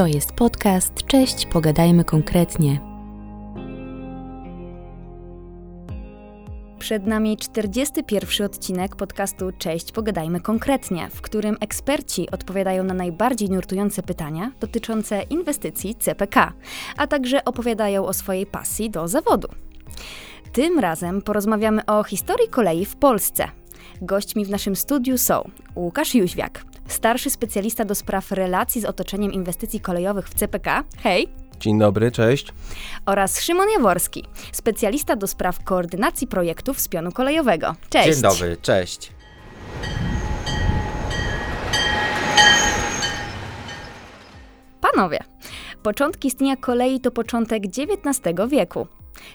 To jest podcast. Cześć, pogadajmy konkretnie. Przed nami 41. odcinek podcastu Cześć, pogadajmy konkretnie, w którym eksperci odpowiadają na najbardziej nurtujące pytania dotyczące inwestycji CPK, a także opowiadają o swojej pasji do zawodu. Tym razem porozmawiamy o historii kolei w Polsce. Gośćmi w naszym studiu są Łukasz Jóźwiak, starszy specjalista do spraw relacji z otoczeniem inwestycji kolejowych w CPK. Hej! Dzień dobry, cześć. Oraz Szymon Jaworski, specjalista do spraw koordynacji projektów z pionu kolejowego. Cześć. Dzień dobry, cześć. Panowie, początki istnienia kolei to początek XIX wieku.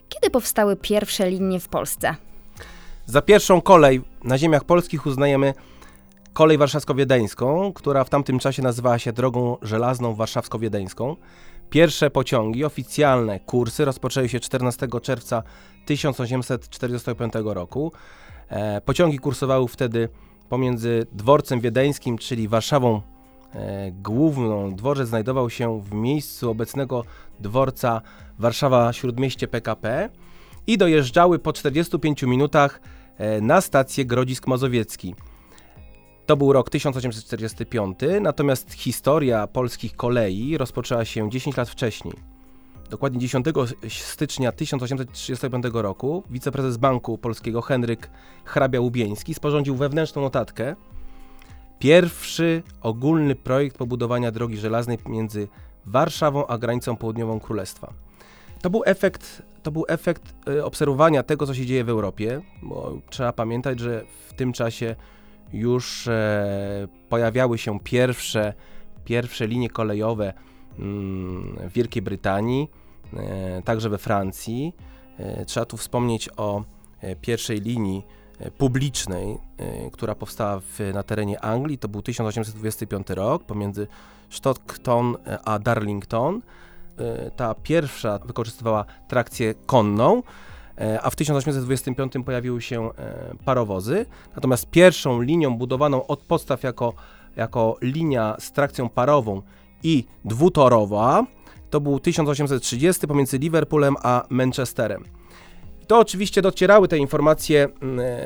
Kiedy powstały pierwsze linie w Polsce? Za pierwszą kolej na ziemiach polskich uznajemy kolej warszawsko-wiedeńską, która w tamtym czasie nazywała się Drogą Żelazną Warszawsko-Wiedeńską. Pierwsze pociągi, oficjalne kursy rozpoczęły się 14 czerwca 1845 roku. Pociągi kursowały wtedy pomiędzy dworcem wiedeńskim, czyli Warszawą Główną. Dworzec znajdował się w miejscu obecnego dworca Warszawa-Śródmieście PKP i dojeżdżały po 45 minutach na stację Grodzisk Mazowiecki. To był rok 1845, natomiast historia polskich kolei rozpoczęła się 10 lat wcześniej. Dokładnie 10 stycznia 1835 roku wiceprezes Banku Polskiego Henryk Hrabia-Łubieński sporządził wewnętrzną notatkę. Pierwszy ogólny projekt pobudowania drogi żelaznej między Warszawą a granicą południową Królestwa. To był efekt obserwowania tego, co się dzieje w Europie, bo trzeba pamiętać, że w tym czasie już pojawiały się pierwsze linie kolejowe w Wielkiej Brytanii, także we Francji. Trzeba tu wspomnieć o pierwszej linii publicznej, która powstała na terenie Anglii. To był 1825 rok, pomiędzy Stockton a Darlington. Ta pierwsza wykorzystywała trakcję konną, a w 1825 pojawiły się parowozy, natomiast pierwszą linią budowaną od podstaw jako linia z trakcją parową i dwutorowa to był 1830 pomiędzy Liverpoolem a Manchesterem. To oczywiście docierały te informacje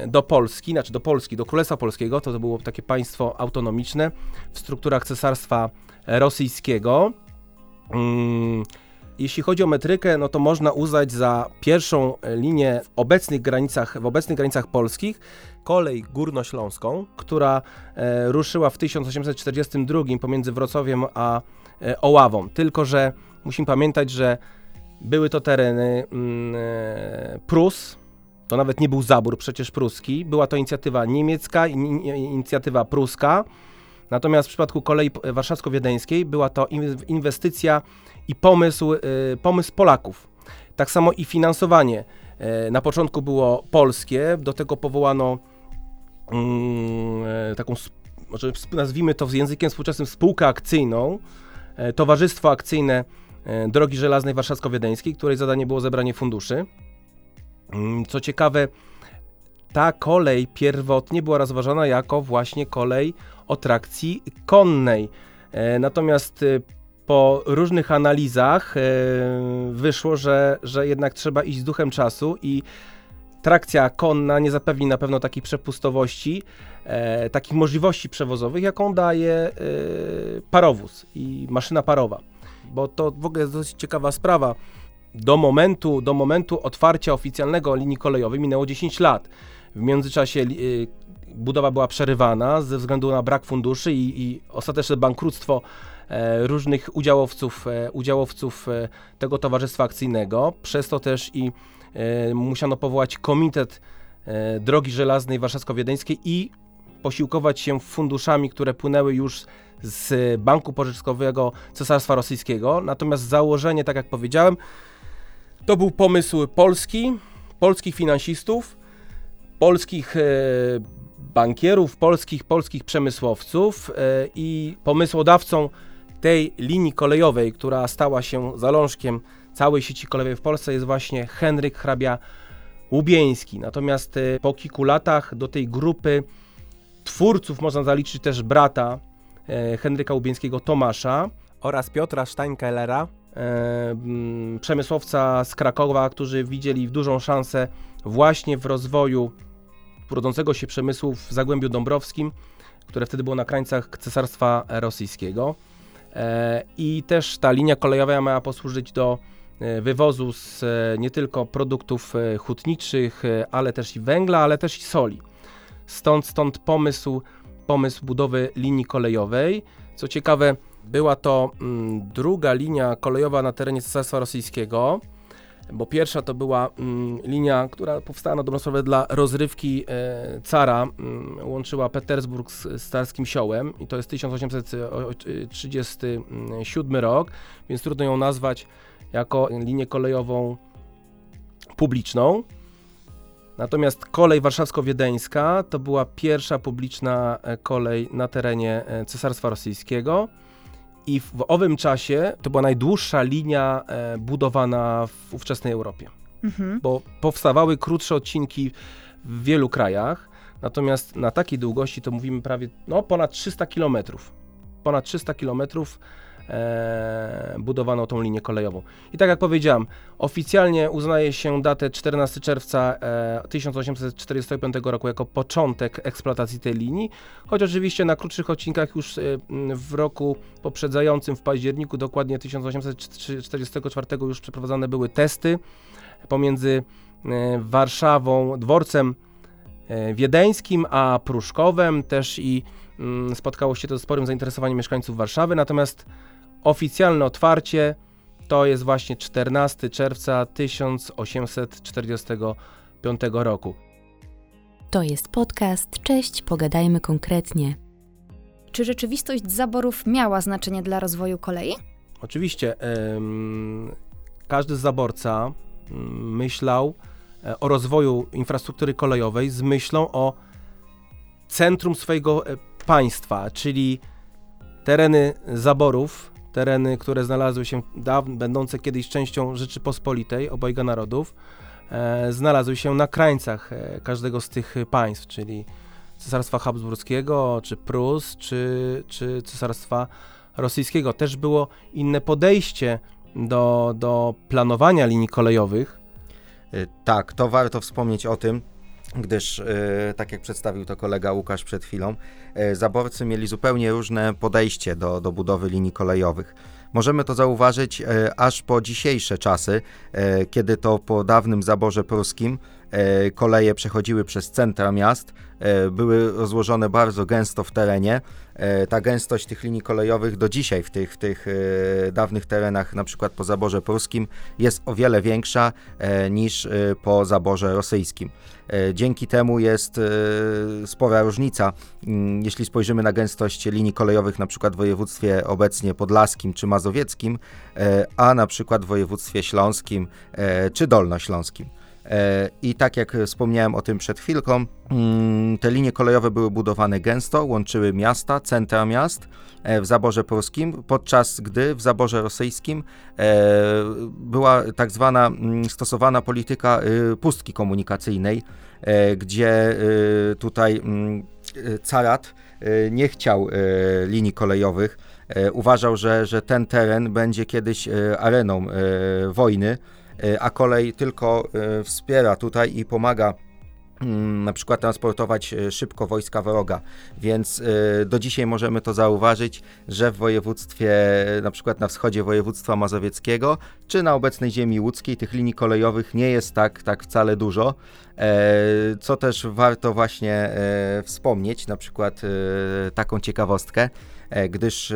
do Polski, do Królestwa Polskiego, to było takie państwo autonomiczne w strukturach Cesarstwa Rosyjskiego. Jeśli chodzi o metrykę, no to można uznać za pierwszą linię w obecnych granicach polskich kolej górnośląską, która ruszyła w 1842 pomiędzy Wrocławiem a Oławą. Tylko że musimy pamiętać, że były to tereny Prus, to nawet nie był zabór przecież pruski, była to inicjatywa niemiecka i inicjatywa pruska. Natomiast w przypadku kolei warszawsko-wiedeńskiej była to inwestycja i pomysł Polaków. Tak samo i finansowanie. Na początku było polskie, do tego powołano taką, nazwijmy to językiem współczesnym, spółkę akcyjną, Towarzystwo Akcyjne Drogi Żelaznej Warszawsko-Wiedeńskiej, której zadanie było zebranie funduszy. Co ciekawe, ta kolej pierwotnie była rozważana jako właśnie kolej o trakcji konnej. Natomiast po różnych analizach wyszło, że jednak trzeba iść z duchem czasu i trakcja konna nie zapewni na pewno takiej przepustowości, takich możliwości przewozowych, jaką daje parowóz i maszyna parowa. Bo to w ogóle jest dosyć ciekawa sprawa. Do momentu otwarcia oficjalnego linii kolejowej minęło 10 lat. W międzyczasie budowa była przerywana ze względu na brak funduszy i ostateczne bankructwo różnych udziałowców tego towarzystwa akcyjnego. Przez to też i musiano powołać Komitet Drogi Żelaznej Warszawsko-Wiedeńskiej i posiłkować się funduszami, które płynęły już z Banku Pożyczkowego Cesarstwa Rosyjskiego. Natomiast założenie, tak jak powiedziałem, to był pomysł Polski, polskich finansistów, polskich bankierów, polskich przemysłowców i pomysłodawcą tej linii kolejowej, która stała się zalążkiem całej sieci kolejowej w Polsce, jest właśnie Henryk Hrabia-Łubieński. Natomiast po kilku latach do tej grupy twórców można zaliczyć też brata Henryka Łubieńskiego, Tomasza, oraz Piotra Steinkehlera, przemysłowca z Krakowa, którzy widzieli dużą szansę właśnie w rozwoju rodzącego się przemysłu w Zagłębiu Dąbrowskim, które wtedy było na krańcach Cesarstwa Rosyjskiego. I też ta linia kolejowa miała posłużyć do wywozu z nie tylko produktów hutniczych, ale też i węgla, ale też i soli. Stąd pomysł budowy linii kolejowej. Co ciekawe, była to druga linia kolejowa na terenie Cesarstwa Rosyjskiego, bo pierwsza to była linia, która powstała na dobrą sprawę dla rozrywki cara, łączyła Petersburg z Carskim Siałem i to jest 1837 rok, więc trudno ją nazwać jako linię kolejową publiczną. Natomiast kolej warszawsko-wiedeńska to była pierwsza publiczna kolej na terenie Cesarstwa Rosyjskiego i w owym czasie to była najdłuższa linia budowana w ówczesnej Europie, bo powstawały krótsze odcinki w wielu krajach, natomiast na takiej długości to mówimy prawie ponad 300 km. Ponad 300 km budowano tą linię kolejową. I tak jak powiedziałem, oficjalnie uznaje się datę 14 czerwca 1845 roku jako początek eksploatacji tej linii, choć oczywiście na krótszych odcinkach już w roku poprzedzającym, w październiku dokładnie 1844 już przeprowadzane były testy pomiędzy Warszawą, dworcem wiedeńskim, a Pruszkowem, też i spotkało się to ze sporym zainteresowaniem mieszkańców Warszawy, natomiast oficjalne otwarcie to jest właśnie 14 czerwca 1845 roku. To jest podcast Cześć, pogadajmy konkretnie. Czy rzeczywistość zaborów miała znaczenie dla rozwoju kolei? Oczywiście. Każdy zaborca myślał o rozwoju infrastruktury kolejowej z myślą o centrum swojego państwa, czyli tereny zaborów, tereny, które znalazły się dawno, będące kiedyś częścią Rzeczypospolitej, obojga narodów, znalazły się na krańcach każdego z tych państw, czyli Cesarstwa Habsburskiego, czy Prus, czy Cesarstwa Rosyjskiego. Też było inne podejście do planowania linii kolejowych. Tak, to warto wspomnieć o tym, gdyż, tak jak przedstawił to kolega Łukasz przed chwilą, zaborcy mieli zupełnie różne podejście do budowy linii kolejowych. Możemy to zauważyć aż po dzisiejsze czasy, kiedy to po dawnym zaborze pruskim koleje przechodziły przez centra miast, były rozłożone bardzo gęsto w terenie. Ta gęstość tych linii kolejowych do dzisiaj w tych dawnych terenach, na przykład po zaborze pruskim, jest o wiele większa niż po zaborze rosyjskim. Dzięki temu jest spora różnica. Jeśli spojrzymy na gęstość linii kolejowych na przykład w województwie obecnie podlaskim czy mazowieckim, a na przykład w województwie śląskim czy dolnośląskim. I tak jak wspomniałem o tym przed chwilką, te linie kolejowe były budowane gęsto, łączyły miasta, centra miast w zaborze pruskim, podczas gdy w zaborze rosyjskim była tak zwana stosowana polityka pustki komunikacyjnej, gdzie tutaj carat nie chciał linii kolejowych. Uważał, że ten teren będzie kiedyś areną wojny, a kolej tylko wspiera tutaj i pomaga na przykład transportować szybko wojska wroga, więc do dzisiaj możemy to zauważyć, że w województwie, na przykład na wschodzie województwa mazowieckiego, czy na obecnej ziemi łódzkiej tych linii kolejowych nie jest tak wcale dużo, co też warto właśnie wspomnieć, na przykład taką ciekawostkę, gdyż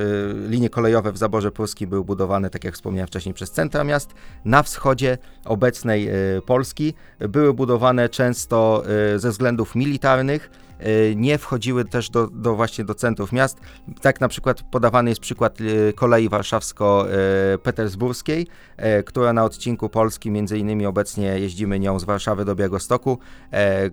linie kolejowe w zaborze pruskim były budowane, tak jak wspomniałem wcześniej, przez centra miast. Na wschodzie obecnej Polski były budowane często ze względów militarnych, nie wchodziły też do właśnie do centrów miast. Tak na przykład podawany jest przykład kolei warszawsko-petersburskiej, która na odcinku Polski, między innymi obecnie jeździmy nią z Warszawy do Białegostoku,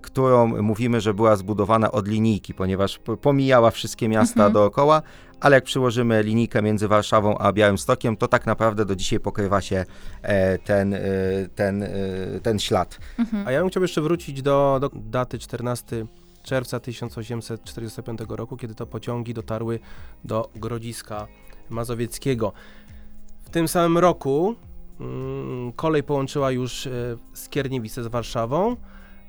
którą mówimy, że była zbudowana od linijki, ponieważ pomijała wszystkie miasta dookoła, ale jak przyłożymy linijkę między Warszawą a Białymstokiem, to tak naprawdę do dzisiaj pokrywa się ten ślad. A ja bym chciał jeszcze wrócić do daty 14 czerwca 1845 roku, kiedy to pociągi dotarły do Grodziska Mazowieckiego. W tym samym roku kolej połączyła już Skierniewice z Warszawą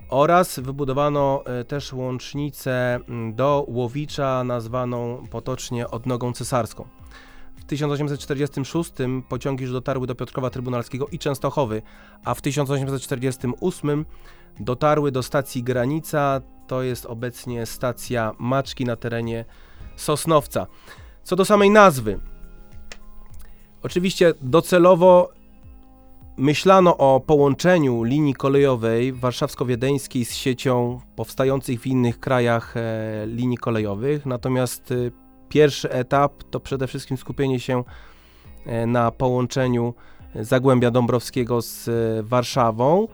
oraz wybudowano też łącznicę do Łowicza, nazwaną potocznie odnogą cesarską. W 1846 pociągi już dotarły do Piotrkowa Trybunalskiego i Częstochowy, a w 1848 dotarły do stacji Granica, to jest obecnie stacja Maczki na terenie Sosnowca. Co do samej nazwy, oczywiście docelowo myślano o połączeniu linii kolejowej warszawsko-wiedeńskiej z siecią powstających w innych krajach linii kolejowych, natomiast pierwszy etap to przede wszystkim skupienie się na połączeniu Zagłębia Dąbrowskiego z Warszawą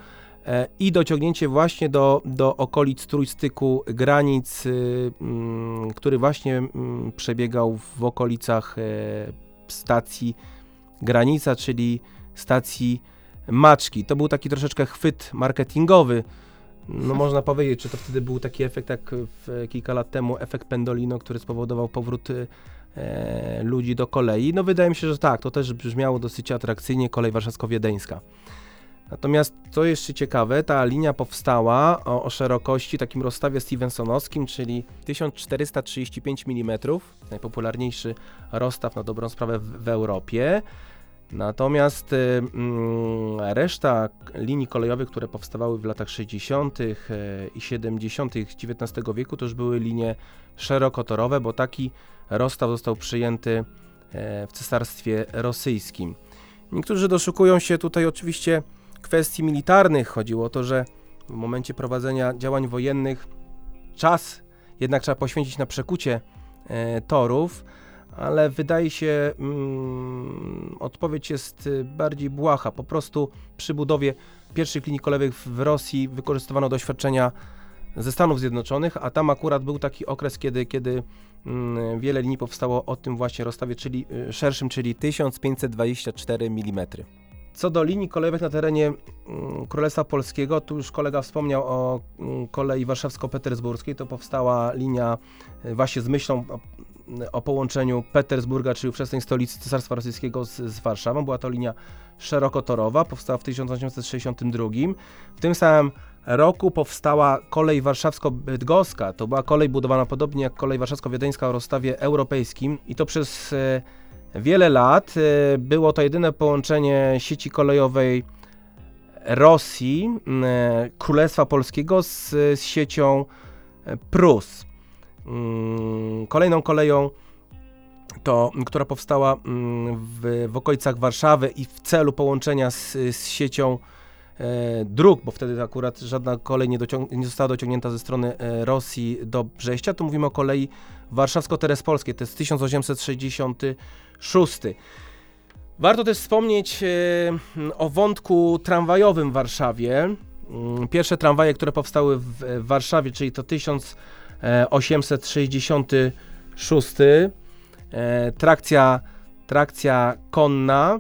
i dociągnięcie właśnie do okolic trójstyku granic, który właśnie przebiegał w okolicach stacji Granica, czyli stacji Maczki. To był taki troszeczkę chwyt marketingowy. No można powiedzieć, czy to wtedy był taki efekt jak kilka lat temu efekt Pendolino, który spowodował powrót ludzi do kolei. No wydaje mi się, że tak, to też brzmiało dosyć atrakcyjnie, kolej warszawsko-wiedeńska. Natomiast co jeszcze ciekawe, ta linia powstała o szerokości, takim rozstawie stevensonowskim, czyli 1435 mm, najpopularniejszy rozstaw na dobrą sprawę w Europie. Natomiast reszta linii kolejowych, które powstawały w latach 60. i 70. XIX wieku, to już były linie szerokotorowe, bo taki rozstaw został przyjęty w Cesarstwie Rosyjskim. Niektórzy doszukują się tutaj oczywiście kwestii militarnych. Chodziło o to, że w momencie prowadzenia działań wojennych czas jednak trzeba poświęcić na przekucie torów, ale wydaje się odpowiedź jest bardziej błaha. Po prostu przy budowie pierwszych linii kolejowych w Rosji wykorzystywano doświadczenia ze Stanów Zjednoczonych, a tam akurat był taki okres, kiedy wiele linii powstało o tym właśnie rozstawie, czyli szerszym, czyli 1524 mm. Co do linii kolejowych na terenie Królestwa Polskiego, tu już kolega wspomniał o kolei warszawsko-petersburskiej, to powstała linia właśnie z myślą o połączeniu Petersburga, czyli ówczesnej stolicy Cesarstwa Rosyjskiego z Warszawą. Była to linia szerokotorowa, powstała w 1862. W tym samym roku powstała kolej warszawsko-bydgoska. To była kolej budowana podobnie jak kolej warszawsko-wiedeńska o rozstawie europejskim i to przez wiele lat było to jedyne połączenie sieci kolejowej Rosji, Królestwa Polskiego z siecią Prus. Kolejną koleją, która powstała w okolicach Warszawy i w celu połączenia z siecią dróg, bo wtedy akurat żadna kolej nie została dociągnięta ze strony Rosji do Brześcia, tu mówimy o kolei warszawsko-terespolskiej, to jest 1866. Warto też wspomnieć o wątku tramwajowym w Warszawie. Pierwsze tramwaje, które powstały w Warszawie, czyli to 1866, trakcja konna.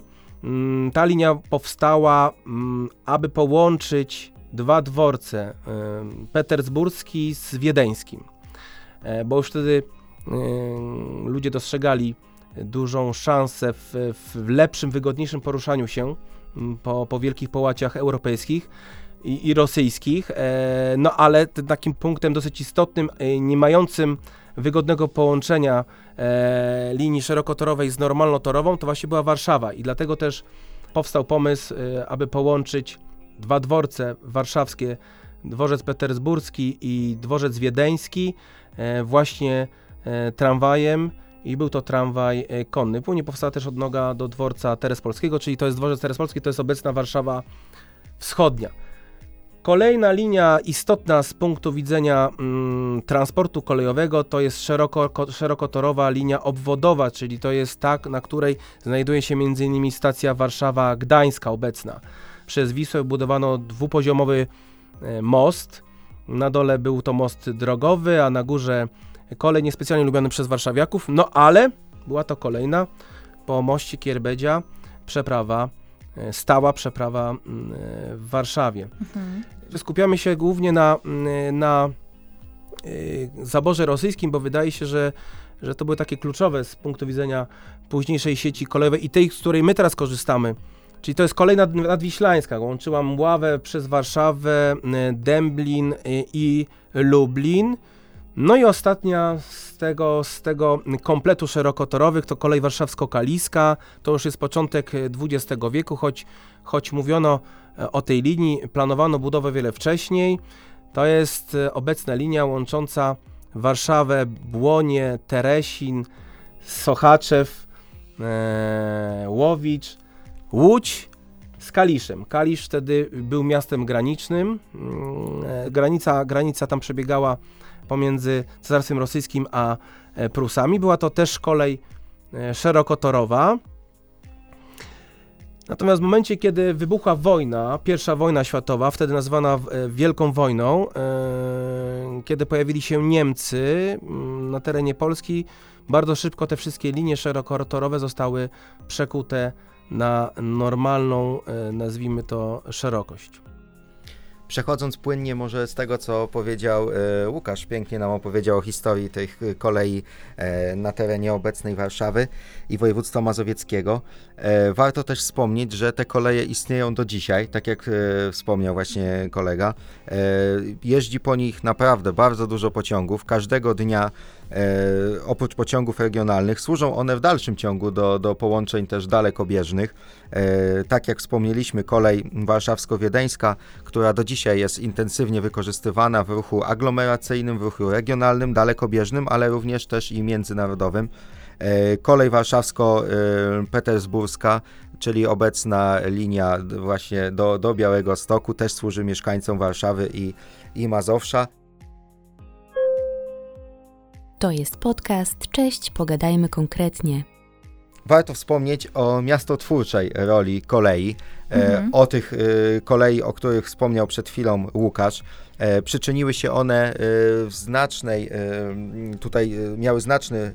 Ta linia powstała, aby połączyć dwa dworce, petersburski z wiedeńskim, bo już wtedy ludzie dostrzegali dużą szansę w lepszym, wygodniejszym poruszaniu się po wielkich połaciach europejskich i rosyjskich, no ale takim punktem dosyć istotnym, nie mającym wygodnego połączenia linii szerokotorowej z normalnotorową, to właśnie była Warszawa i dlatego też powstał pomysł, aby połączyć dwa dworce warszawskie, dworzec petersburski i dworzec wiedeński właśnie tramwajem i był to tramwaj konny. Później powstała też odnoga do dworca terespolskiego, czyli to jest dworzec terespolski, to jest obecna Warszawa Wschodnia. Kolejna linia istotna z punktu widzenia transportu kolejowego to jest szerokotorowa linia obwodowa, czyli to jest ta, na której znajduje się m.in. stacja Warszawa-Gdańska obecna. Przez Wisłę budowano dwupoziomowy most, na dole był to most drogowy, a na górze kolej niespecjalnie lubiany przez warszawiaków, no ale była to kolejna po moście Kierbedzia stała przeprawa w Warszawie. Mhm. Skupiamy się głównie na zaborze rosyjskim, bo wydaje się, że że to były takie kluczowe z punktu widzenia późniejszej sieci kolejowej i tej, z której my teraz korzystamy. Czyli to jest kolej nadwiślańska, łączyła Mławę przez Warszawę, Dęblin i Lublin. No i ostatnia z tego kompletu szerokotorowych to kolej warszawsko-kaliska. To już jest początek XX wieku, choć mówiono o tej linii, planowano budowę wiele wcześniej. To jest obecna linia łącząca Warszawę, Błonie, Teresin, Sochaczew, Łowicz, Łódź z Kaliszem. Kalisz wtedy był miastem granicznym. Granica tam przebiegała pomiędzy Cesarstwem Rosyjskim a Prusami. Była to też kolej szerokotorowa. Natomiast w momencie, kiedy wybuchła wojna, pierwsza wojna światowa, wtedy nazywana Wielką Wojną, kiedy pojawili się Niemcy na terenie Polski, bardzo szybko te wszystkie linie szerokotorowe zostały przekute na normalną, nazwijmy to, szerokość. Przechodząc płynnie może z tego, co powiedział Łukasz, pięknie nam opowiedział o historii tych kolei na terenie obecnej Warszawy i województwa mazowieckiego. Warto też wspomnieć, że te koleje istnieją do dzisiaj, tak jak wspomniał właśnie kolega. Jeździ po nich naprawdę bardzo dużo pociągów. Każdego dnia oprócz pociągów regionalnych służą one w dalszym ciągu do połączeń też dalekobieżnych. Tak jak wspomnieliśmy, kolej warszawsko-wiedeńska, która do dzisiaj jest intensywnie wykorzystywana w ruchu aglomeracyjnym, w ruchu regionalnym, dalekobieżnym, ale również też i międzynarodowym. Kolej warszawsko-petersburska, czyli obecna linia właśnie do Białegostoku, też służy mieszkańcom Warszawy i Mazowsza. To jest podcast. Cześć, pogadajmy konkretnie. Warto wspomnieć o miastotwórczej roli kolei, o tych kolei, o których wspomniał przed chwilą Łukasz. Przyczyniły się one w znacznej, tutaj miały znaczne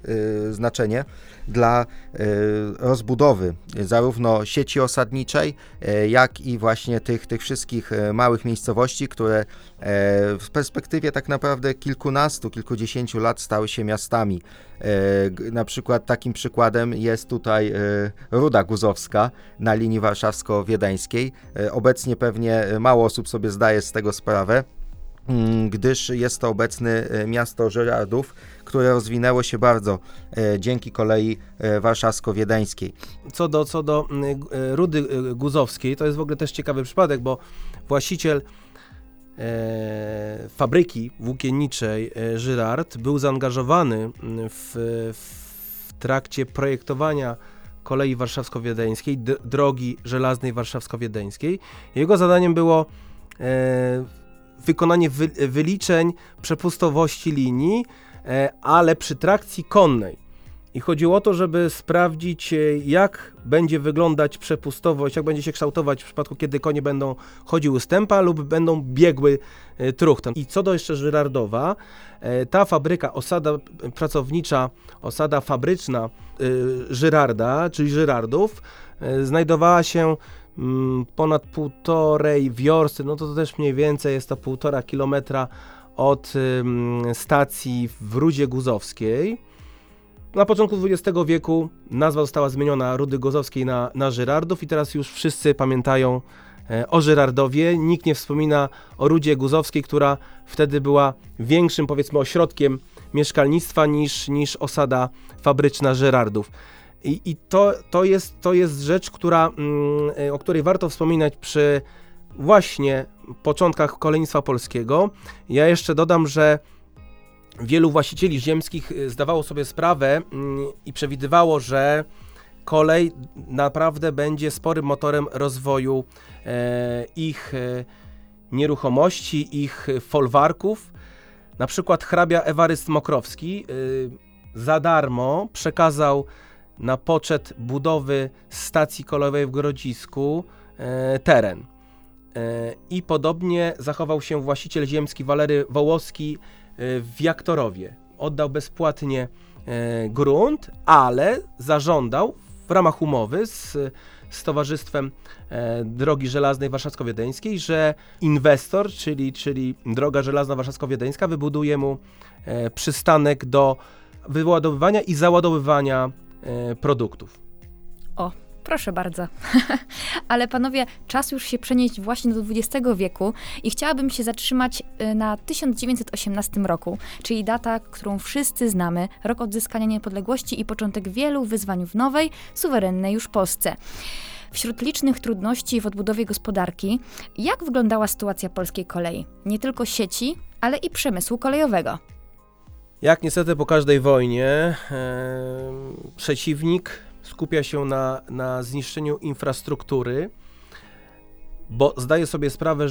znaczenie dla rozbudowy zarówno sieci osadniczej, jak i właśnie tych wszystkich małych miejscowości, które w perspektywie tak naprawdę kilkunastu, kilkudziesięciu lat stały się miastami. Na przykład takim przykładem jest tutaj Ruda Guzowska na linii warszawsko-wiedeńskiej. Obecnie pewnie mało osób sobie zdaje z tego sprawę, gdyż jest to obecne miasto Żyrardów, które rozwinęło się bardzo dzięki kolei warszawsko-wiedeńskiej. Co do Rudy Guzowskiej, to jest w ogóle też ciekawy przypadek, bo właściciel fabryki włókienniczej Żyrard był zaangażowany w trakcie projektowania kolei warszawsko-wiedeńskiej, drogi żelaznej warszawsko-wiedeńskiej. Jego zadaniem było wykonanie wyliczeń przepustowości linii, ale przy trakcji konnej. I chodziło o to, żeby sprawdzić, jak będzie wyglądać przepustowość, jak będzie się kształtować w przypadku, kiedy konie będą chodziły z tempa lub będą biegły truchtem. I co do jeszcze Żyrardowa, ta fabryka, osada pracownicza, osada fabryczna Żyrarda, czyli Żyrardów, znajdowała się ponad 1,5 wiorsty, no to też mniej więcej jest to 1,5 kilometra od stacji w Rudzie Guzowskiej. Na początku XX wieku nazwa została zmieniona Rudy Guzowskiej na Żyrardów i teraz już wszyscy pamiętają o Żyrardowie. Nikt nie wspomina o Rudzie Guzowskiej, która wtedy była większym, powiedzmy, ośrodkiem mieszkalnictwa niż osada fabryczna Żyrardów. I to jest rzecz, o której warto wspominać przy właśnie początkach kolejnictwa polskiego. Ja jeszcze dodam, że wielu właścicieli ziemskich zdawało sobie sprawę i przewidywało, że kolej naprawdę będzie sporym motorem rozwoju ich nieruchomości, ich folwarków. Na przykład hrabia Ewaryst Mokrowski za darmo przekazał na poczet budowy stacji kolejowej w Grodzisku teren. I podobnie zachował się właściciel ziemski Walery Wołoski w Jaktorowie. Oddał bezpłatnie grunt, ale zażądał w ramach umowy z Towarzystwem Drogi Żelaznej Warszawsko-Wiedeńskiej, że inwestor, czyli Droga Żelazna Warszawsko-Wiedeńska, wybuduje mu przystanek do wyładowywania i załadowywania produktów. O, proszę bardzo. Ale panowie, czas już się przenieść właśnie do XX wieku i chciałabym się zatrzymać na 1918 roku, czyli data, którą wszyscy znamy, rok odzyskania niepodległości i początek wielu wyzwań w nowej, suwerennej już Polsce. Wśród licznych trudności w odbudowie gospodarki, jak wyglądała sytuacja polskiej kolei? Nie tylko sieci, ale i przemysłu kolejowego. Jak niestety po każdej wojnie, przeciwnik skupia się na zniszczeniu infrastruktury, bo zdaje sobie sprawę,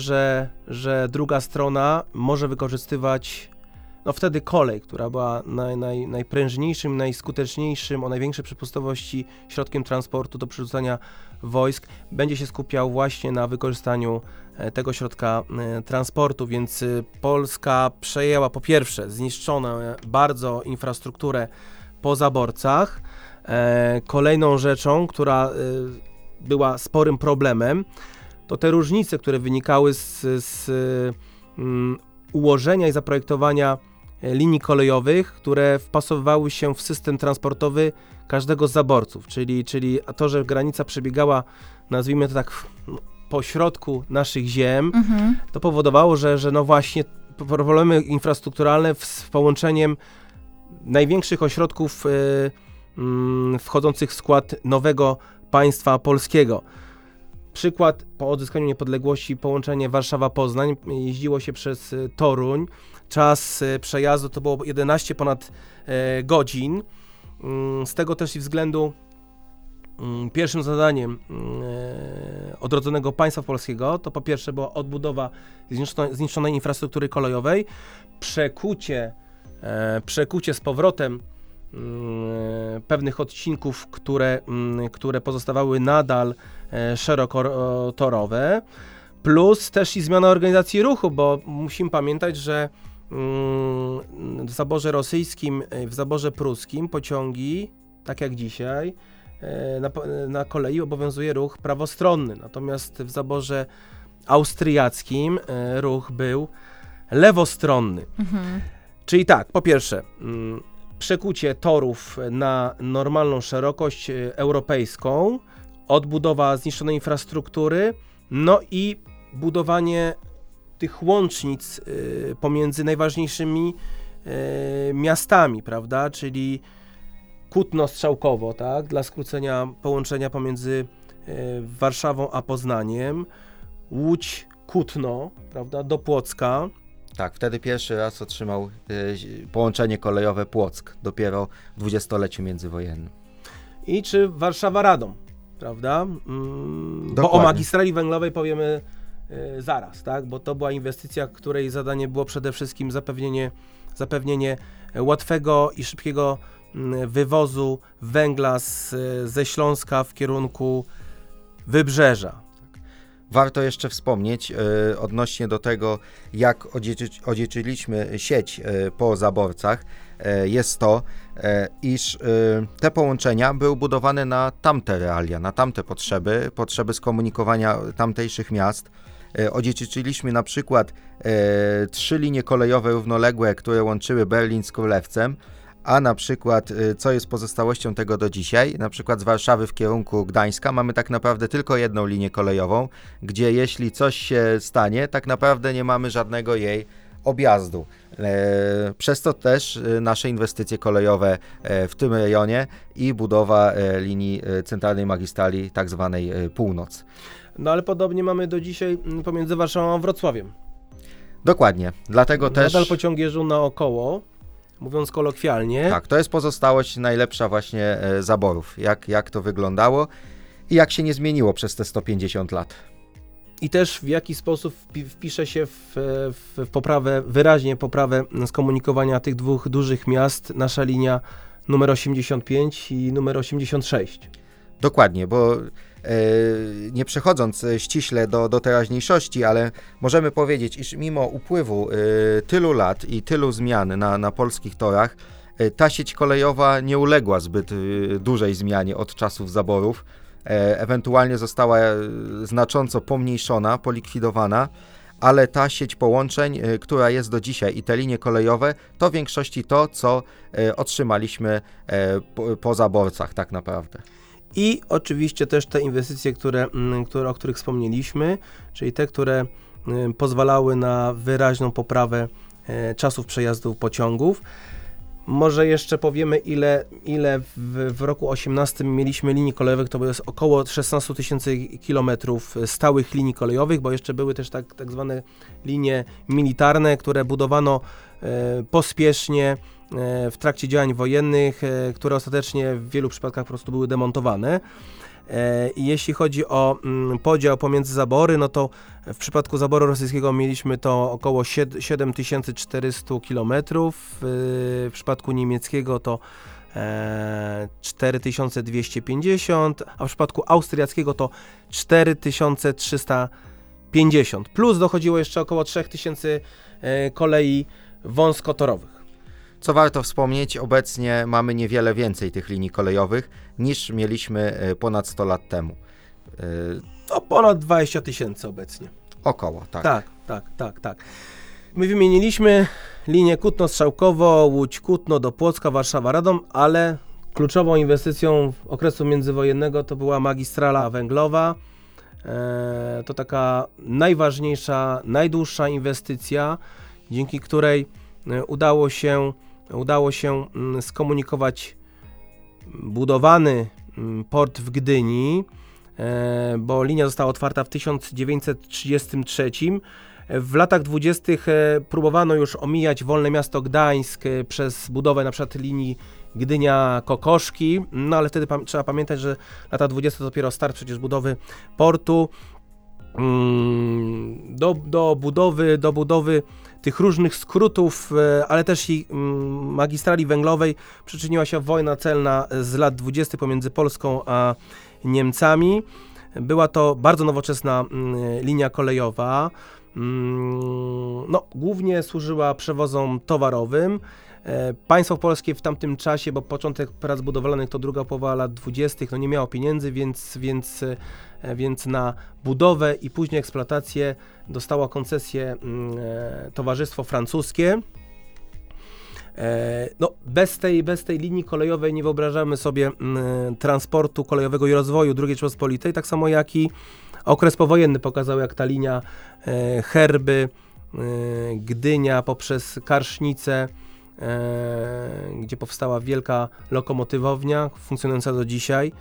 że druga strona może wykorzystywać wtedy kolej, która była najprężniejszym, najskuteczniejszym, o największej przepustowości środkiem transportu do przerzucania wojsk, będzie się skupiał właśnie na wykorzystaniu tego środka transportu, więc Polska przejęła po pierwsze zniszczoną bardzo infrastrukturę po zaborcach. Kolejną rzeczą, która była sporym problemem, to te różnice, które wynikały z ułożenia i zaprojektowania linii kolejowych, które wpasowywały się w system transportowy każdego z zaborców, czyli to, że granica przebiegała, nazwijmy to tak, po środku naszych ziem, to powodowało, że właśnie problemy infrastrukturalne z połączeniem największych ośrodków wchodzących w skład nowego państwa polskiego. Przykład: po odzyskaniu niepodległości połączenie Warszawa-Poznań, jeździło się przez Toruń, czas przejazdu to było 11 ponad godzin. Z tego też i względu pierwszym zadaniem odrodzonego państwa polskiego to po pierwsze była odbudowa zniszczonej infrastruktury kolejowej, przekucie z powrotem pewnych odcinków, które pozostawały nadal szerokotorowe, plus też i zmiana organizacji ruchu, bo musimy pamiętać, że w zaborze rosyjskim, w zaborze pruskim pociągi, tak jak dzisiaj, na kolei obowiązuje ruch prawostronny, natomiast w zaborze austriackim ruch był lewostronny. Czyli tak, po pierwsze przekucie torów na normalną szerokość europejską, odbudowa zniszczonej infrastruktury, i budowanie tych łącznic pomiędzy najważniejszymi miastami, prawda, czyli kłótno strzałkowo, tak, dla skrócenia połączenia pomiędzy Warszawą a Poznaniem, Łódź, Kutno, prawda, do Płocka. Tak, wtedy pierwszy raz otrzymał połączenie kolejowe Płock, dopiero w dwudziestoleciu międzywojennym. I czy Warszawa-Radom, prawda? Bo o magistrali węglowej powiemy zaraz, tak? Bo to była inwestycja, której zadanie było przede wszystkim zapewnienie łatwego i szybkiego wywozu węgla ze Śląska w kierunku Wybrzeża. Warto jeszcze wspomnieć odnośnie do tego, jak odziedziczyliśmy sieć po zaborcach, jest to, iż te połączenia były budowane na tamte realia, na tamte potrzeby skomunikowania tamtejszych miast. Odziedziczyliśmy na przykład 3 linie kolejowe równoległe, które łączyły Berlin z Królewcem, a na przykład, co jest pozostałością tego do dzisiaj, na przykład z Warszawy w kierunku Gdańska mamy tak naprawdę tylko jedną linię kolejową, gdzie jeśli coś się stanie, tak naprawdę nie mamy żadnego jej objazdu. Przez to też nasze inwestycje kolejowe w tym rejonie i budowa linii centralnej magistrali, tak zwanej północ. Ale podobnie mamy do dzisiaj pomiędzy Warszawą a Wrocławiem. Dokładnie, dlatego też... Nadal pociągi jeżdżą naokoło. Mówiąc kolokwialnie. Tak, to jest pozostałość najlepsza właśnie zaborów. Jak to wyglądało i jak się nie zmieniło przez te 150 lat. I też w jaki sposób wpisze się w wyraźnie poprawę skomunikowania tych dwóch dużych miast nasza linia numer 85 i numer 86. Dokładnie, bo nie przechodząc ściśle do teraźniejszości, ale możemy powiedzieć, iż mimo upływu tylu lat i tylu zmian na polskich torach, ta sieć kolejowa nie uległa zbyt dużej zmianie od czasów zaborów. Ewentualnie została znacząco pomniejszona, polikwidowana, ale ta sieć połączeń, która jest do dzisiaj, i te linie kolejowe, to w większości to, co otrzymaliśmy po zaborcach tak naprawdę. I oczywiście też te inwestycje, o których wspomnieliśmy, czyli te, które pozwalały na wyraźną poprawę czasów przejazdów pociągów. Może jeszcze powiemy, ile w roku 2018 mieliśmy linii kolejowych, to jest około 16 tysięcy kilometrów stałych linii kolejowych, bo jeszcze były też tak zwane linie militarne, które budowano pospiesznie w trakcie działań wojennych, które ostatecznie w wielu przypadkach po prostu były demontowane. Jeśli chodzi o podział pomiędzy zabory, no to w przypadku zaboru rosyjskiego mieliśmy to około 7400 km, w przypadku niemieckiego to 4250, a w przypadku austriackiego to 4350. Plus dochodziło jeszcze około 3000 kolei wąskotorowych. Co warto wspomnieć, obecnie mamy niewiele więcej tych linii kolejowych niż mieliśmy ponad 100 lat temu. To ponad 20 tysięcy obecnie. Około, tak. Tak. My wymieniliśmy linię Kutno-Strzałkowo, Łódź-Kutno do Płocka, Warszawa-Radom, ale kluczową inwestycją okresu międzywojennego to była magistrala węglowa. To taka najważniejsza, najdłuższa inwestycja, dzięki której udało się skomunikować budowany port w Gdyni, bo linia została otwarta w 1933. W latach 20. próbowano już omijać wolne miasto Gdańsk przez budowę na przykład linii Gdynia-Kokoszki, no ale wtedy trzeba pamiętać, że lata 20. to dopiero start przecież budowy portu. Do budowy tych różnych skrótów, ale też i magistrali węglowej przyczyniła się wojna celna z lat 20. pomiędzy Polską a Niemcami. Była to bardzo nowoczesna linia kolejowa. No, głównie służyła przewozom towarowym. Państwo polskie w tamtym czasie, bo początek prac budowlanych to druga połowa lat 20. no nie miało pieniędzy, więc na budowę i później eksploatację dostało koncesję towarzystwo francuskie. No, bez tej linii kolejowej nie wyobrażamy sobie transportu kolejowego i rozwoju II Rzeczypospolitej, tak samo jak i okres powojenny pokazał, jak ta linia Herby, Gdynia poprzez Karsznicę, gdzie powstała wielka lokomotywownia funkcjonująca do dzisiaj.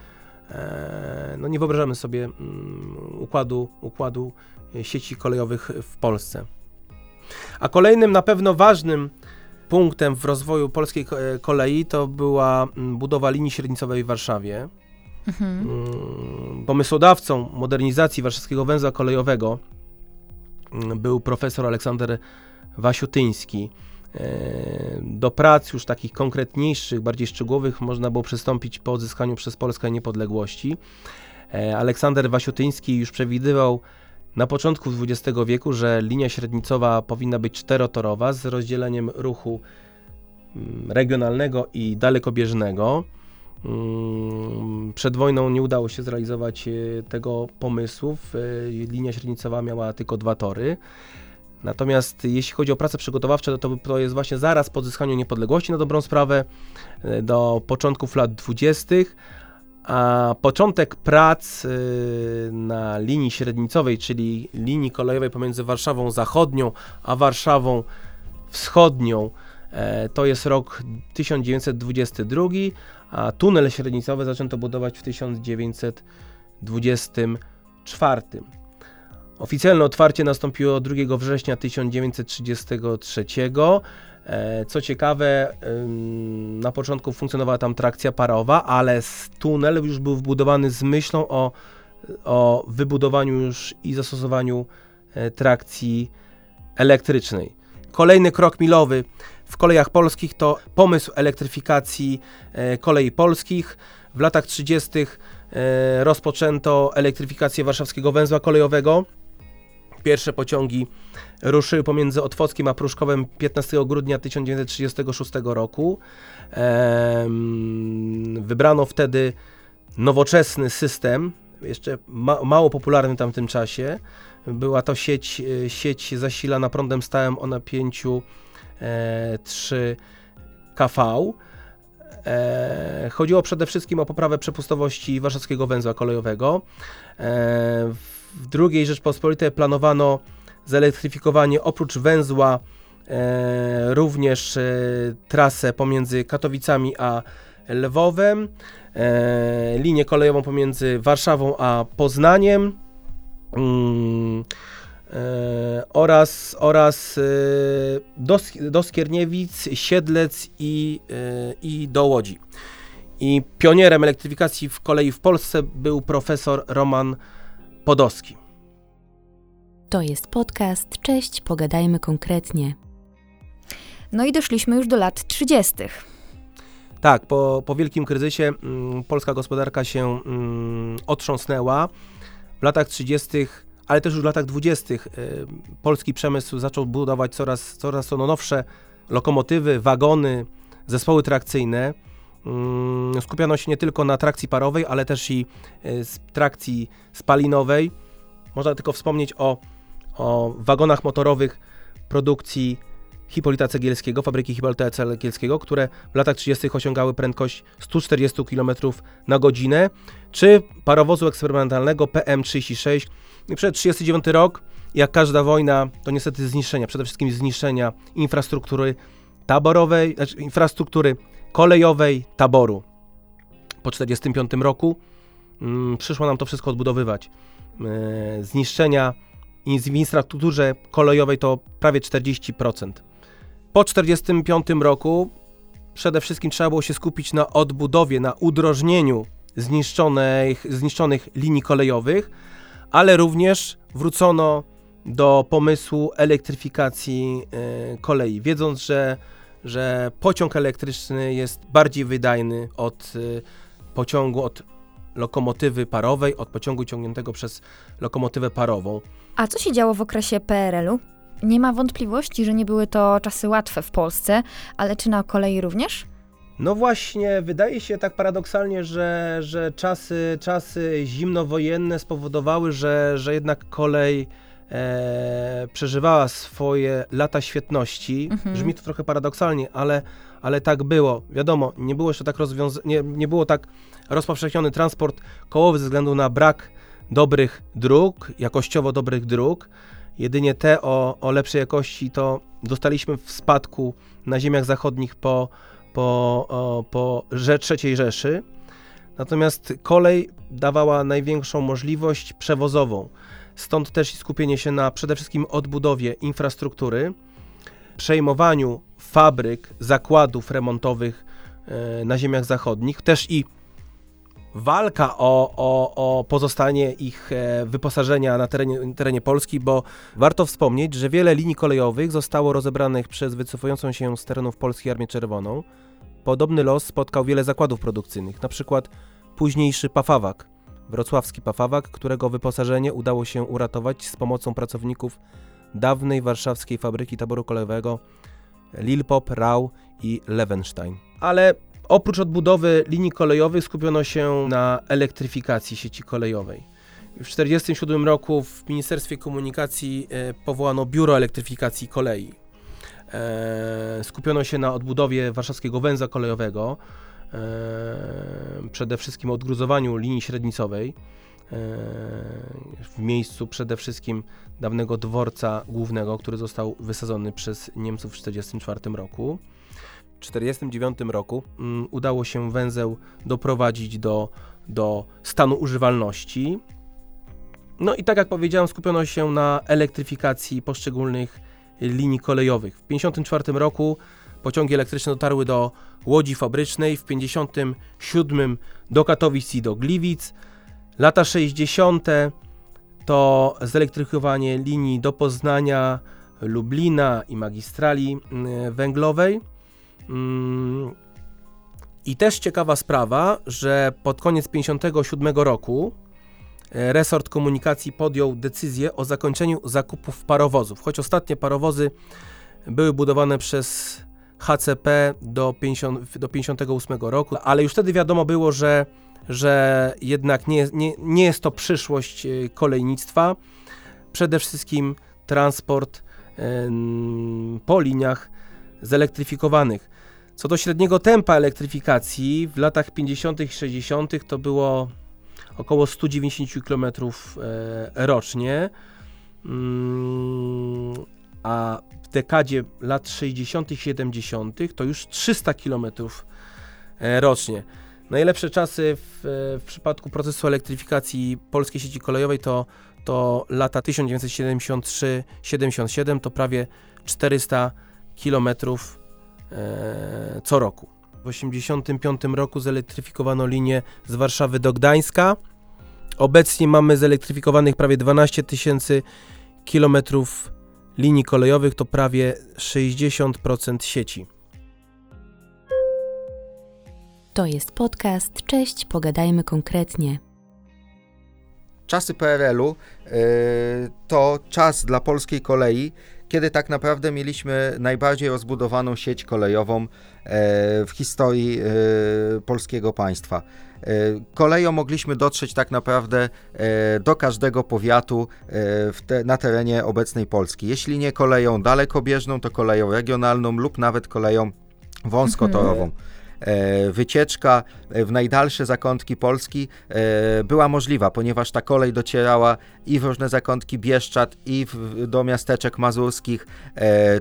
No nie wyobrażamy sobie układu sieci kolejowych w Polsce. A kolejnym na pewno ważnym punktem w rozwoju polskiej kolei to była budowa linii średnicowej w Warszawie. Mhm. Pomysłodawcą modernizacji warszawskiego węzła kolejowego był profesor Aleksander Wasiutyński. Do prac już takich konkretniejszych, bardziej szczegółowych można było przystąpić po odzyskaniu przez Polskę niepodległości. Aleksander Wasiutyński już przewidywał na początku XX wieku, że linia średnicowa powinna być czterotorowa z rozdzieleniem ruchu regionalnego i dalekobieżnego. Przed wojną nie udało się zrealizować tego pomysłu. Linia średnicowa miała tylko 2 tory. Natomiast jeśli chodzi o prace przygotowawcze, to jest właśnie zaraz po odzyskaniu niepodległości, na dobrą sprawę, do początków lat 20. A początek prac na linii średnicowej, czyli linii kolejowej pomiędzy Warszawą Zachodnią a Warszawą Wschodnią, to jest rok 1922, a tunel średnicowy zaczęto budować w 1924. Oficjalne otwarcie nastąpiło 2 września 1933. Co ciekawe, na początku funkcjonowała tam trakcja parowa, ale tunel już był wbudowany z myślą o wybudowaniu już i zastosowaniu trakcji elektrycznej. Kolejny krok milowy w kolejach polskich to pomysł elektryfikacji kolei polskich. W latach 30. rozpoczęto elektryfikację warszawskiego węzła kolejowego. Pierwsze pociągi ruszyły pomiędzy Otwockiem a Pruszkowem 15 grudnia 1936 roku. Wybrano wtedy nowoczesny system, jeszcze mało popularny w tamtym czasie, Była to sieć zasilana prądem stałym o napięciu 3 kV. Chodziło przede wszystkim o poprawę przepustowości warszawskiego węzła kolejowego. W II Rzeczpospolitej planowano zelektryfikowanie oprócz węzła również trasę pomiędzy Katowicami a Lwowem, linię kolejową pomiędzy Warszawą a Poznaniem oraz do Skierniewic, Siedlec i do Łodzi. I pionierem elektryfikacji w kolei w Polsce był profesor Roman Podowski. To jest podcast. Cześć, pogadajmy konkretnie. No i doszliśmy już do lat 30. Tak, po wielkim kryzysie polska gospodarka się otrząsnęła. W latach 30., ale też już w latach 20. Polski przemysł zaczął budować coraz to nowsze lokomotywy, wagony, zespoły trakcyjne. Skupiano się nie tylko na trakcji parowej, ale też i trakcji spalinowej. Można tylko wspomnieć o wagonach motorowych produkcji Hipolita Cegielskiego, fabryki Hipolita Cegielskiego, które w latach 30. osiągały prędkość 140 km na godzinę, czy parowozu eksperymentalnego PM-36. I przed 1939 rok, jak każda wojna, to niestety przede wszystkim zniszczenia infrastruktury taborowej, znaczy infrastruktury kolejowej taboru. Po 1945 roku przyszło nam to wszystko odbudowywać. Zniszczenia w infrastrukturze kolejowej to prawie 40%. Po 1945 roku przede wszystkim trzeba było się skupić na odbudowie, na udrożnieniu zniszczonych linii kolejowych, ale również wrócono do pomysłu elektryfikacji kolei, wiedząc, że pociąg elektryczny jest bardziej wydajny od pociągu, od lokomotywy parowej, od pociągu ciągniętego przez lokomotywę parową. A co się działo w okresie PRL-u? Nie ma wątpliwości, że nie były to czasy łatwe w Polsce, ale czy na kolei również? No właśnie, wydaje się tak paradoksalnie, że czasy zimnowojenne spowodowały, że jednak kolej przeżywała swoje lata świetności. Mhm. Brzmi to trochę paradoksalnie, ale tak było. Wiadomo, nie było jeszcze tak rozpowszechniony transport kołowy ze względu na brak dobrych dróg, jakościowo dobrych dróg. Jedynie te o lepszej jakości to dostaliśmy w spadku na ziemiach zachodnich po III Rzeszy. Natomiast kolej dawała największą możliwość przewozową. Stąd też skupienie się na przede wszystkim odbudowie infrastruktury, przejmowaniu fabryk, zakładów remontowych na ziemiach zachodnich, też i walka o pozostanie ich wyposażenia na terenie Polski, bo warto wspomnieć, że wiele linii kolejowych zostało rozebranych przez wycofującą się z terenów Polski Armię Czerwoną. Podobny los spotkał wiele zakładów produkcyjnych, na przykład późniejszy Pafawak, wrocławski Pafawak, którego wyposażenie udało się uratować z pomocą pracowników dawnej warszawskiej fabryki taboru kolejowego Lilpop, Rau i Lewenstein. Ale oprócz odbudowy linii kolejowych skupiono się na elektryfikacji sieci kolejowej. W 1947 roku w Ministerstwie Komunikacji powołano Biuro Elektryfikacji Kolei. Skupiono się na odbudowie warszawskiego węzła kolejowego, przede wszystkim odgruzowaniu linii średnicowej w miejscu przede wszystkim dawnego dworca głównego, który został wysadzony przez Niemców w 1944 roku. W 1949 roku udało się węzeł doprowadzić do stanu używalności. No i tak jak powiedziałem, skupiono się na elektryfikacji poszczególnych linii kolejowych. W 1954 roku pociągi elektryczne dotarły do Łodzi Fabrycznej, w 1957 do Katowic i do Gliwic. Lata 60. to zelektryfikowanie linii do Poznania, Lublina i magistrali węglowej. I też ciekawa sprawa, że pod koniec 1957 roku resort komunikacji podjął decyzję o zakończeniu zakupów parowozów, choć ostatnie parowozy były budowane przez HCP do 58 roku, ale już wtedy wiadomo było, że jednak nie jest to przyszłość kolejnictwa. Przede wszystkim transport po liniach zelektryfikowanych. Co do średniego tempa elektryfikacji, w latach 50. i 60. to było około 190 km rocznie, a w dekadzie lat 60. i 70. to już 300 km rocznie. Najlepsze czasy w przypadku procesu elektryfikacji polskiej sieci kolejowej to lata 1973-77, to prawie 400 km co roku. W 1985 roku zelektryfikowano linię z Warszawy do Gdańska. Obecnie mamy zelektryfikowanych prawie 12 tysięcy km linii kolejowych, to prawie 60% sieci. To jest podcast. Cześć, pogadajmy konkretnie. Czasy PRL-u to czas dla polskiej kolei, kiedy tak naprawdę mieliśmy najbardziej rozbudowaną sieć kolejową w historii polskiego państwa. Koleją mogliśmy dotrzeć tak naprawdę do każdego powiatu na terenie obecnej Polski. Jeśli nie koleją dalekobieżną, to koleją regionalną lub nawet koleją wąskotorową. Wycieczka w najdalsze zakątki Polski była możliwa, ponieważ ta kolej docierała i w różne zakątki Bieszczad, i do miasteczek mazurskich,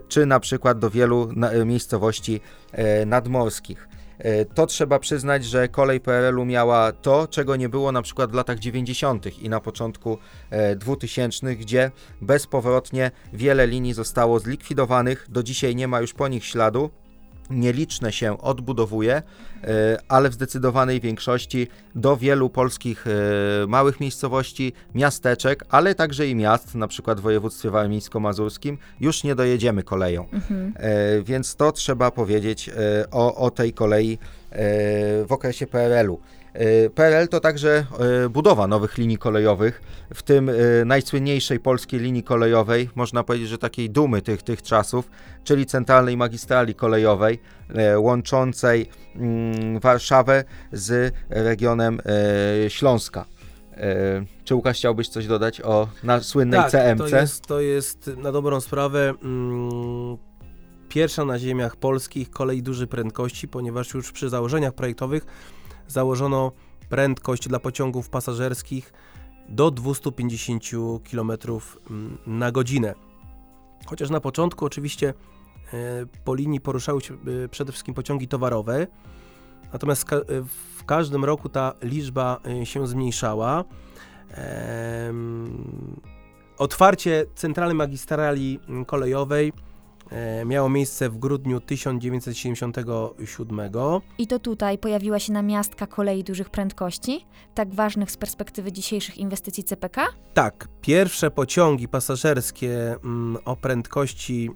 czy na przykład do wielu miejscowości nadmorskich. To trzeba przyznać, że kolej PRL-u miała to, czego nie było na przykład w latach 90. i na początku 2000, gdzie bezpowrotnie wiele linii zostało zlikwidowanych, do dzisiaj nie ma już po nich śladu. Nieliczne się odbudowuje, ale w zdecydowanej większości do wielu polskich małych miejscowości, miasteczek, ale także i miast, na przykład w województwie warmińsko-mazurskim, już nie dojedziemy koleją. Więc to trzeba powiedzieć o tej kolei w okresie PRL-u. PRL to także budowa nowych linii kolejowych, w tym najsłynniejszej polskiej linii kolejowej, można powiedzieć, że takiej dumy tych czasów, czyli centralnej magistrali kolejowej łączącej Warszawę z regionem Śląska. Czy Łukasz chciałbyś coś dodać o słynnej CMC? To jest na dobrą sprawę pierwsza na ziemiach polskich kolej dużej prędkości, ponieważ już przy założeniach projektowych założono prędkość dla pociągów pasażerskich do 250 km na godzinę. Chociaż na początku oczywiście po linii poruszały się przede wszystkim pociągi towarowe, natomiast w każdym roku ta liczba się zmniejszała. Otwarcie centralnej magistrali kolejowej miało miejsce w grudniu 1977. I to tutaj pojawiła się namiastka kolei dużych prędkości, tak ważnych z perspektywy dzisiejszych inwestycji CPK? Tak, pierwsze pociągi pasażerskie o prędkości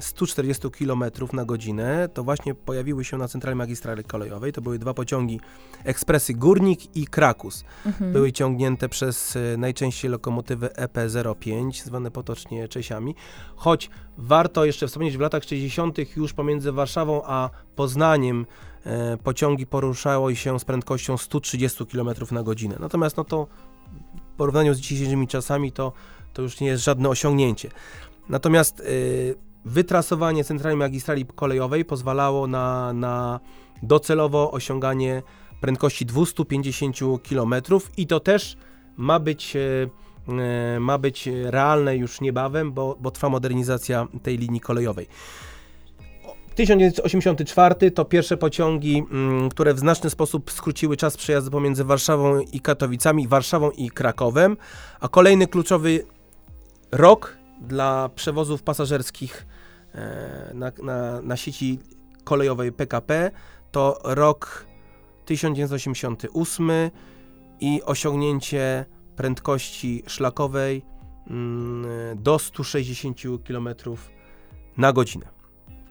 140 km na godzinę to właśnie pojawiły się na centralnej magistrali kolejowej. To były dwa pociągi ekspresy Górnik i Krakus. Były ciągnięte przez najczęściej lokomotywy EP05, zwane potocznie Czesiami, choć warto jeszcze wspomnieć, w latach 60. już pomiędzy Warszawą a Poznaniem pociągi poruszały się z prędkością 130 km na godzinę. Natomiast to w porównaniu z dzisiejszymi czasami to już nie jest żadne osiągnięcie. Natomiast wytrasowanie centralnej magistrali kolejowej pozwalało na docelowo osiąganie prędkości 250 km i to też ma być realne już niebawem, bo trwa modernizacja tej linii kolejowej. 1984 to pierwsze pociągi, które w znaczny sposób skróciły czas przejazdu pomiędzy Warszawą i Katowicami, Warszawą i Krakowem, a kolejny kluczowy rok dla przewozów pasażerskich na sieci kolejowej PKP to rok 1988 i osiągnięcie prędkości szlakowej do 160 km na godzinę.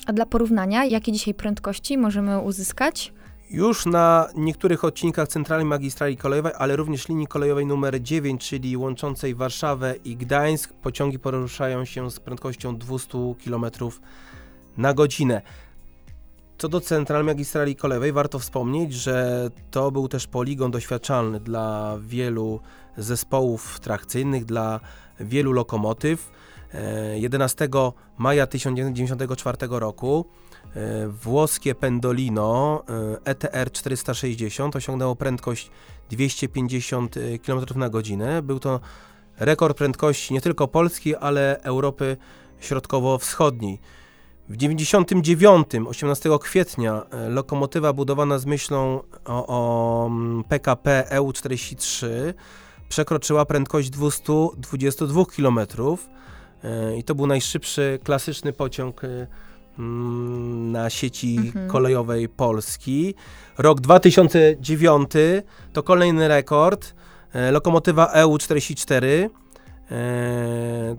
A dla porównania, jakie dzisiaj prędkości możemy uzyskać? Już na niektórych odcinkach centralnej magistrali kolejowej, ale również linii kolejowej numer 9, czyli łączącej Warszawę i Gdańsk, pociągi poruszają się z prędkością 200 km na godzinę. Co do central magistrali kolejowej, warto wspomnieć, że to był też poligon doświadczalny dla wielu zespołów trakcyjnych, dla wielu lokomotyw. 11 maja 1994 roku włoskie Pendolino ETR 460 osiągnęło prędkość 250 km na godzinę. Był to rekord prędkości nie tylko Polski, ale Europy Środkowo-Wschodniej. W 1999, 18 kwietnia, lokomotywa budowana z myślą o PKP EU43 przekroczyła prędkość 222 km i to był najszybszy klasyczny pociąg na sieci kolejowej Polski. Rok 2009 to kolejny rekord. Lokomotywa EU44,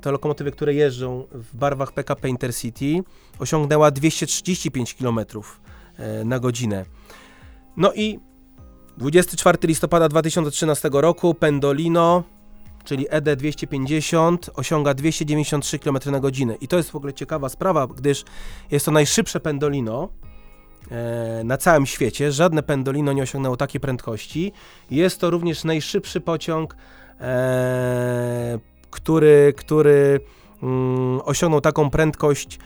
to lokomotywy, które jeżdżą w barwach PKP Intercity, osiągnęła 235 km na godzinę. No i 24 listopada 2013 roku Pendolino, czyli ED250, osiąga 293 km na godzinę. I to jest w ogóle ciekawa sprawa, gdyż jest to najszybsze Pendolino na całym świecie. Żadne Pendolino nie osiągnęło takiej prędkości. Jest to również najszybszy pociąg, który osiągnął taką prędkość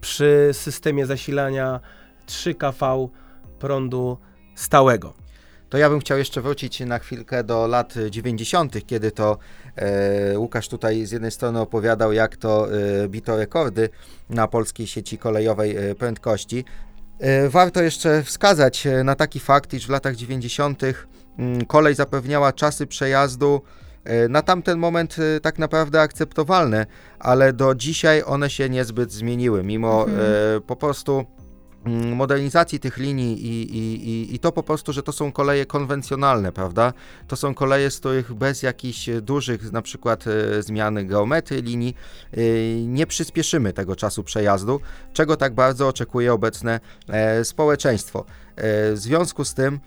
przy systemie zasilania 3 kV prądu stałego. To ja bym chciał jeszcze wrócić na chwilkę do lat 90., kiedy to Łukasz tutaj z jednej strony opowiadał, jak to bito rekordy na polskiej sieci kolejowej prędkości. Warto jeszcze wskazać na taki fakt, iż w latach 90. kolej zapewniała czasy przejazdu na tamten moment tak naprawdę akceptowalne, ale do dzisiaj one się niezbyt zmieniły, mimo po prostu modernizacji tych linii i to po prostu, że to są koleje konwencjonalne, prawda? To są koleje, z których bez jakichś dużych na przykład zmian geometrii linii nie przyspieszymy tego czasu przejazdu, czego tak bardzo oczekuje obecne społeczeństwo. W związku z tym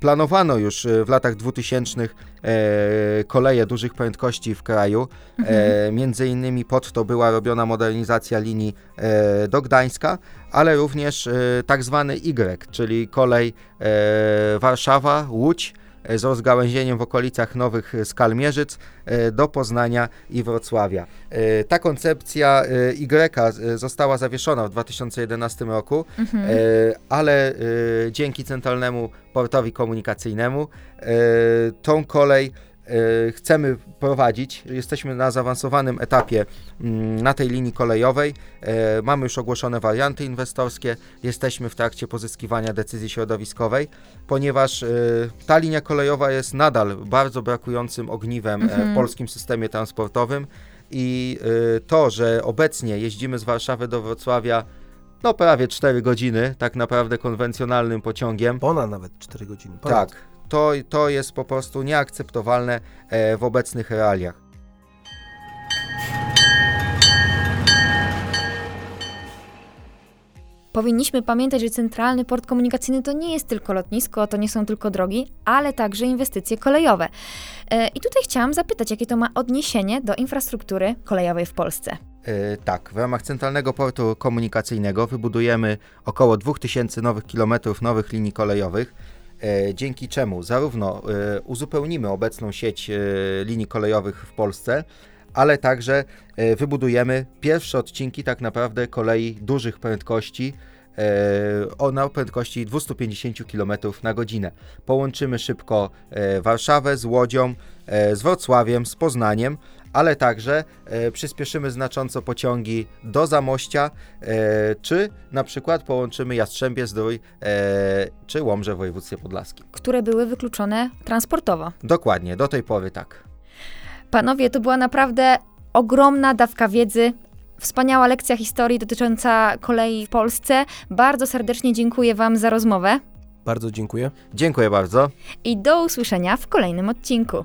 planowano już w latach 2000 koleje dużych prędkości w kraju. Między innymi pod to była robiona modernizacja linii do Gdańska, ale również tak zwany Y, czyli kolej Warszawa, Łódź z rozgałęzieniem w okolicach Nowych Skalmierzyc do Poznania i Wrocławia. Ta koncepcja Y została zawieszona w 2011 roku, ale dzięki Centralnemu Portowi Komunikacyjnemu tą kolej chcemy prowadzić. Jesteśmy na zaawansowanym etapie na tej linii kolejowej. Mamy już ogłoszone warianty inwestorskie. Jesteśmy w trakcie pozyskiwania decyzji środowiskowej, ponieważ ta linia kolejowa jest nadal bardzo brakującym ogniwem w polskim systemie transportowym i to, że obecnie jeździmy z Warszawy do Wrocławia prawie 4 godziny, tak naprawdę konwencjonalnym pociągiem. Ponad nawet 4 godziny. Ponad. Tak. To jest po prostu nieakceptowalne w obecnych realiach. Powinniśmy pamiętać, że Centralny Port Komunikacyjny to nie jest tylko lotnisko, to nie są tylko drogi, ale także inwestycje kolejowe. I tutaj chciałam zapytać, jakie to ma odniesienie do infrastruktury kolejowej w Polsce. Tak, w ramach Centralnego Portu Komunikacyjnego wybudujemy około 2000 nowych kilometrów, nowych linii kolejowych, dzięki czemu zarówno uzupełnimy obecną sieć linii kolejowych w Polsce, ale także wybudujemy pierwsze odcinki tak naprawdę kolei dużych prędkości na prędkości 250 km na godzinę. Połączymy szybko Warszawę z Łodzią, z Wrocławiem, z Poznaniem, ale także przyspieszymy znacząco pociągi do Zamościa, czy na przykład połączymy Jastrzębie-Zdrój, czy Łomże w województwie podlaskim. Które były wykluczone transportowo. Dokładnie, do tej pory tak. Panowie, to była naprawdę ogromna dawka wiedzy, wspaniała lekcja historii dotycząca kolei w Polsce. Bardzo serdecznie dziękuję Wam za rozmowę. Bardzo dziękuję. Dziękuję bardzo. I do usłyszenia w kolejnym odcinku.